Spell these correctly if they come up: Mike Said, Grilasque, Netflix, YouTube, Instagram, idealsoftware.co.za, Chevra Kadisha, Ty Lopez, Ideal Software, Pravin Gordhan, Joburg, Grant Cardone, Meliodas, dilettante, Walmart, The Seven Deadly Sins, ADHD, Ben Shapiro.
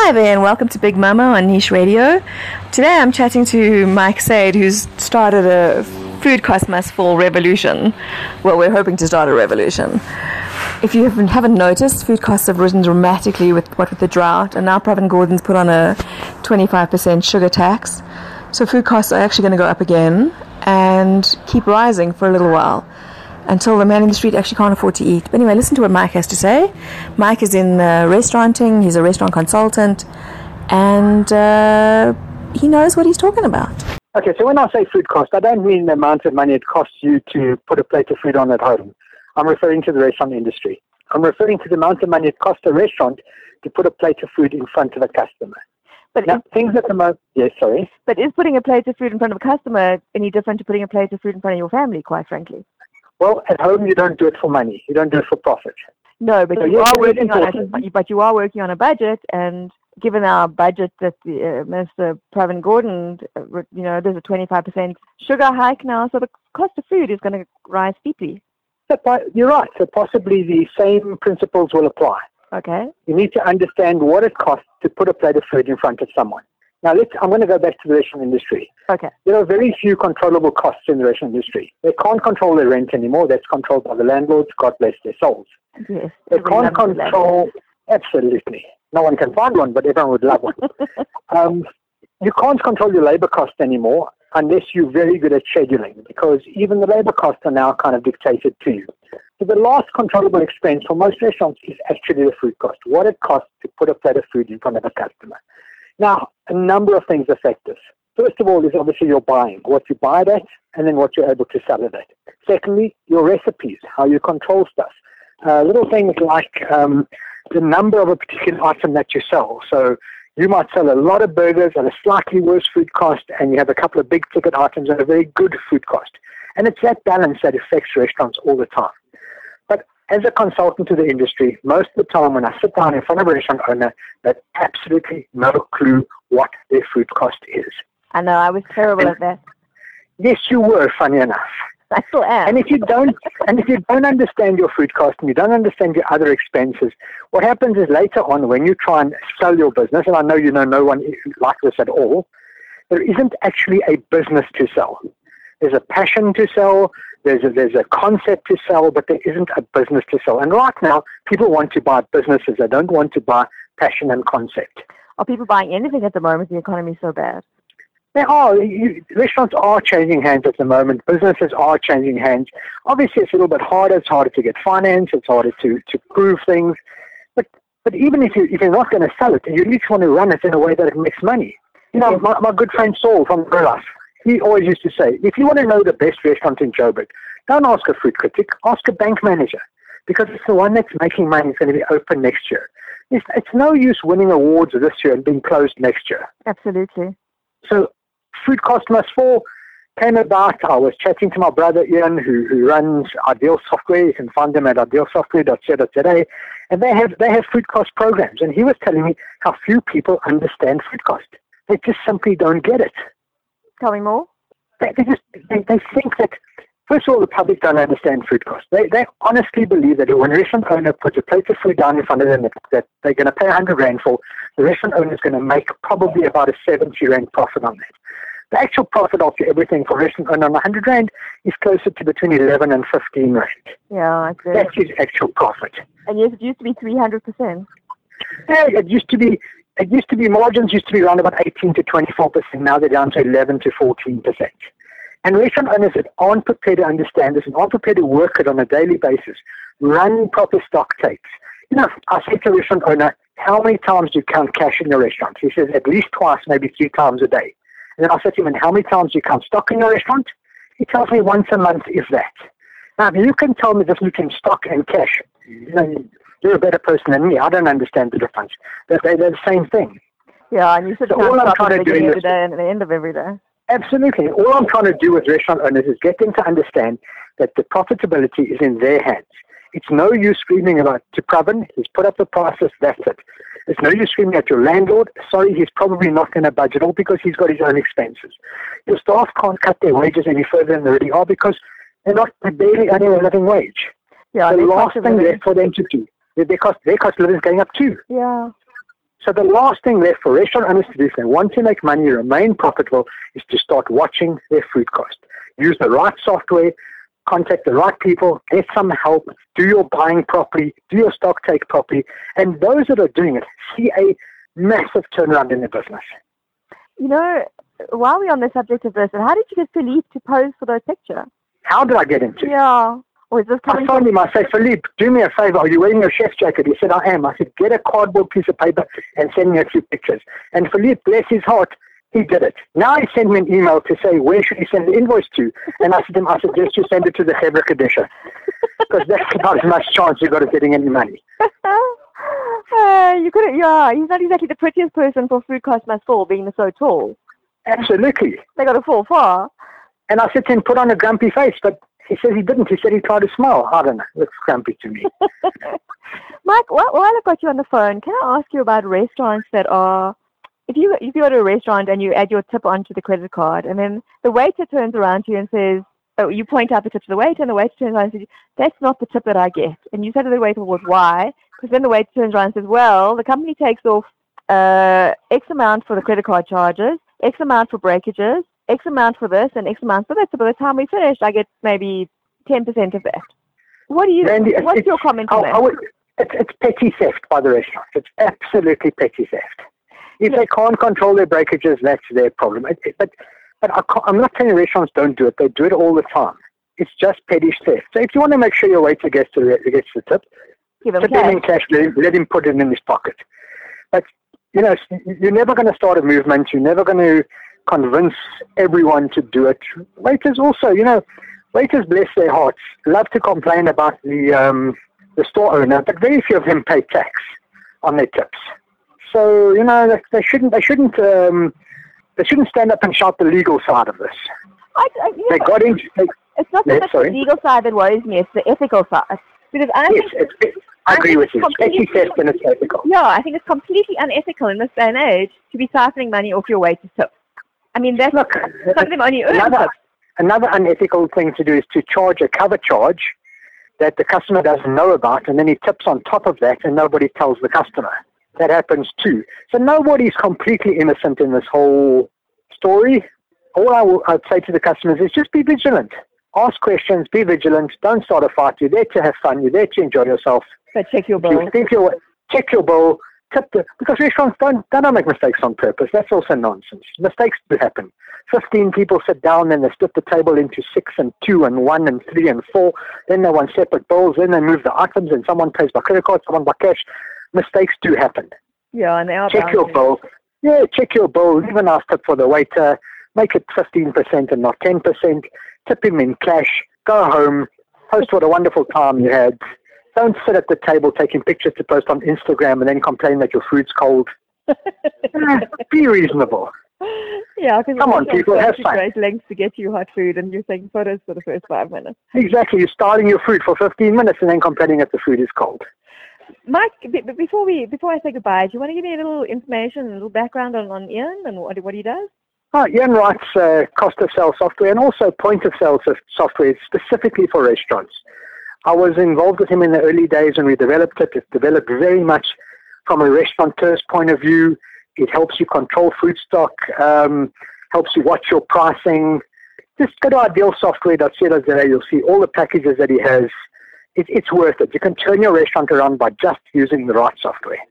Hi there and welcome to Big Mama on Niche Radio. Today I'm chatting to Mike Said, who's started a food cosmos-full revolution. Well, we're hoping to start a revolution. If you haven't noticed, food costs have risen dramatically with the drought, and now Pravin Gordhan's put on a 25% sugar tax. So food costs are actually going to go up again and keep rising for a little while until the man in the street actually can't afford to eat. But anyway, listen to what Mike has to say. Mike is in restauranting, he's a restaurant consultant, and he knows what he's talking about. Okay, so when I say food cost, I don't mean the amount of money it costs you to put a plate of food on at home. I'm referring to the restaurant industry. I'm referring to the amount of money it costs a restaurant to put a plate of food in front of a customer. But now, things at the moment, But is putting a plate of food in front of a customer any different to putting a plate of food in front of your family, quite frankly? Well, at home you don't do it for money. You don't do it for profit. No, but so you are working on a budget, and given our budget that Mr. Pravin Gordhan, there's a 25% sugar hike now, so the cost of food is going to rise steeply. You're right. So possibly the same principles will apply. Okay. You need to understand what it costs to put a plate of food in front of someone. Now, I'm going to go back to the restaurant industry. Okay. There are very few controllable costs in the restaurant industry. They can't control their rent anymore. That's controlled by the landlords. God bless their souls. Yes. They can't control... Absolutely. No one can find one, but everyone would love one. You can't control your labor costs anymore unless you're very good at scheduling, because even the labor costs are now kind of dictated to you. So the last controllable expense for most restaurants is actually the food cost, what it costs to put a plate of food in front of a customer. Now, a number of things affect this. First of all is obviously your buying, what you buy it at, and then what you're able to sell it at. Secondly, your recipes, how you control stuff. Little things like the number of a particular item that you sell. So you might sell a lot of burgers at a slightly worse food cost, and you have a couple of big ticket items at a very good food cost. And it's that balance that affects restaurants all the time. But as a consultant to the industry, most of the time when I sit down in front of a restaurant owner, they have absolutely no clue what their food cost is. I know, I was terrible at that. Yes, you were, funny enough. I still am. And if you don't understand your food cost and you don't understand your other expenses, what happens is later on when you try and sell your business, and I know you know no one is like this at all, there isn't actually a business to sell. There's a passion to sell, there's a concept to sell, but there isn't a business to sell. And right now, people want to buy businesses. They don't want to buy passion and concept. Are people buying anything at the moment? The economy is so bad. They are. Restaurants are changing hands at the moment. Businesses are changing hands. Obviously, it's a little bit harder. It's harder to get finance. It's harder to prove things. But even if you're not going to sell it, you at least want to run it in a way that it makes money. You know, my good friend Saul from Grilasque, he always used to say, if you want to know the best restaurant in Joburg, don't ask a food critic, ask a bank manager, because it's the one that's making money is going to be open next year. It's no use winning awards this year and being closed next year. Absolutely. So food cost must fall came about. I was chatting to my brother Ian, who runs Ideal Software. You can find them at idealsoftware.co.za, and they have food cost programs. And he was telling me how few people understand food cost. They just simply don't get it. Tell me more. They think that first of all the public don't understand food cost. They honestly believe that when a restaurant owner puts a plate of food down in front of them that they're going to pay 100 rand for, the restaurant owner is going to make probably about a 70 rand profit on that. The actual profit after everything for restaurant owner on 100 rand is closer to between 11 and 15 rand. Yeah, that's it. That's his actual profit. And yes, it used to be 300%. Yeah, it used to be margins used to be around about 18 to 24%. Now they're down to 11 to 14%. And restaurant owners that aren't prepared to understand this and aren't prepared to work it on a daily basis, run proper stock takes. You know, I say to a restaurant owner, how many times do you count cash in your restaurant? He says at least twice, maybe three times a day. And then I said to him, and how many times do you count stock in your restaurant? He tells me once a month, if that. Now, if you can tell me this between stock and cash, you're a better person than me. I don't understand the difference. They're the same thing. Yeah, and you said all I'm trying to do every day and at the end of every day. Absolutely. All I'm trying to do with restaurant owners is get them to understand that the profitability is in their hands. It's no use screaming about to Pravin. He's put up the prices. That's it. It's no use screaming at your landlord. Sorry, he's probably not going to budget all because he's got his own expenses. Your staff can't cut their wages any further than they already are because they're barely earning a living wage. Yeah, the last thing left for them to do, their cost of living is going up too. Yeah. So the last thing left for restaurant owners to do if they want to make money, remain profitable, is to start watching their food cost. Use the right software, contact the right people, get some help, do your buying properly, do your stock take properly, and those that are doing it see a massive turnaround in their business. You know, while we're on the subject of this, how did you get Philippe to pose for those pictures? How did I get into it? Yeah. Or is this I phoned him, I said, Philippe, do me a favor, are you wearing your chef's jacket? He said, I am. I said, get a cardboard piece of paper and send me a few pictures. And Philippe, bless his heart, he did it. Now he sent me an email to say, where should he send the invoice to? And I said to him, I suggest you send it to the Chevra Kadisha, because that's about as much chance you've got of getting any money. He's not exactly the prettiest person for food cost must fall, being so tall. Absolutely. They got to fall far. And I said to him, put on a grumpy face, but he says he didn't. He said he tried to smile. I don't know. It looks grumpy to me. Mike, while I've got you on the phone, can I ask you about restaurants that are, if you go to a restaurant and you add your tip onto the credit card, and then the waiter turns around to you and says, oh, you point out the tip to the waiter, and the waiter turns around and says, that's not the tip that I get. And you say to the waiter, well, why? Because then the waiter turns around and says, well, the company takes off X amount for the credit card charges, X amount for breakages, X amount for this and X amount for that. So by the time we finished, I get maybe 10% of that. What do you? Randy, what's your comment on that? It's petty theft by the restaurant. It's absolutely petty theft. If they can't control their breakages, that's their problem. But I'm not saying restaurants don't do it. They do it all the time. It's just petty theft. So if you want to make sure your waiter gets the tip, put them in cash. Let him put it in his pocket. But you know, you're never going to start a movement. You're never going to convince everyone to do it. Waiters also, waiters, bless their hearts, love to complain about the store owner, but very few of them pay tax on their tips. So they shouldn't stand up and shout the legal side of this. It's not so much the legal side that worries me; it's the ethical side. Because I agree with you. Petty theft and it's ethical. Yeah, I think it's completely unethical in this day and age to be siphoning money off your waiters' tips. I mean, that's something on your own. Another unethical thing to do is to charge a cover charge that the customer doesn't know about, and then he tips on top of that, and nobody tells the customer. That happens too. So nobody's completely innocent in this whole story. All I'd say to the customers is just be vigilant. Ask questions, be vigilant, don't start a fight. You're there to have fun, you're there to enjoy yourself. But check your bill. Check your bill. Because restaurants don't make mistakes on purpose. That's also nonsense. Mistakes do happen. 15 people sit down and they split the table into 6 and 2 and 1 and 3 and 4. Then they want separate bowls. Then they move the items and someone pays by credit card, someone by cash. Mistakes do happen. Yeah, and they are check your bill. Yeah, check your bill. Leave a nice tip for the waiter. Make it 15% and not 10%. Tip him in cash. Go home. Post what a wonderful time you had. Don't sit at the table taking pictures to post on Instagram and then complain that your food's cold. Be reasonable. Yeah, because come on, people, have fun. Great lengths to get you hot food, and you're taking photos for the first 5 minutes. Exactly, you're styling your food for 15 minutes and then complaining that the food is cold. Mike, before I say goodbye, do you want to give me a little information, a little background on Ian and what he does? Oh, Ian writes cost of sale software and also point of sale software specifically for restaurants. I was involved with him in the early days when we developed it. It's developed very much from a restaurateur's point of view. It helps you control food stock, helps you watch your pricing. Just go to idealsoftware.co.za. You'll see all the packages that he has. It's worth it. You can turn your restaurant around by just using the right software.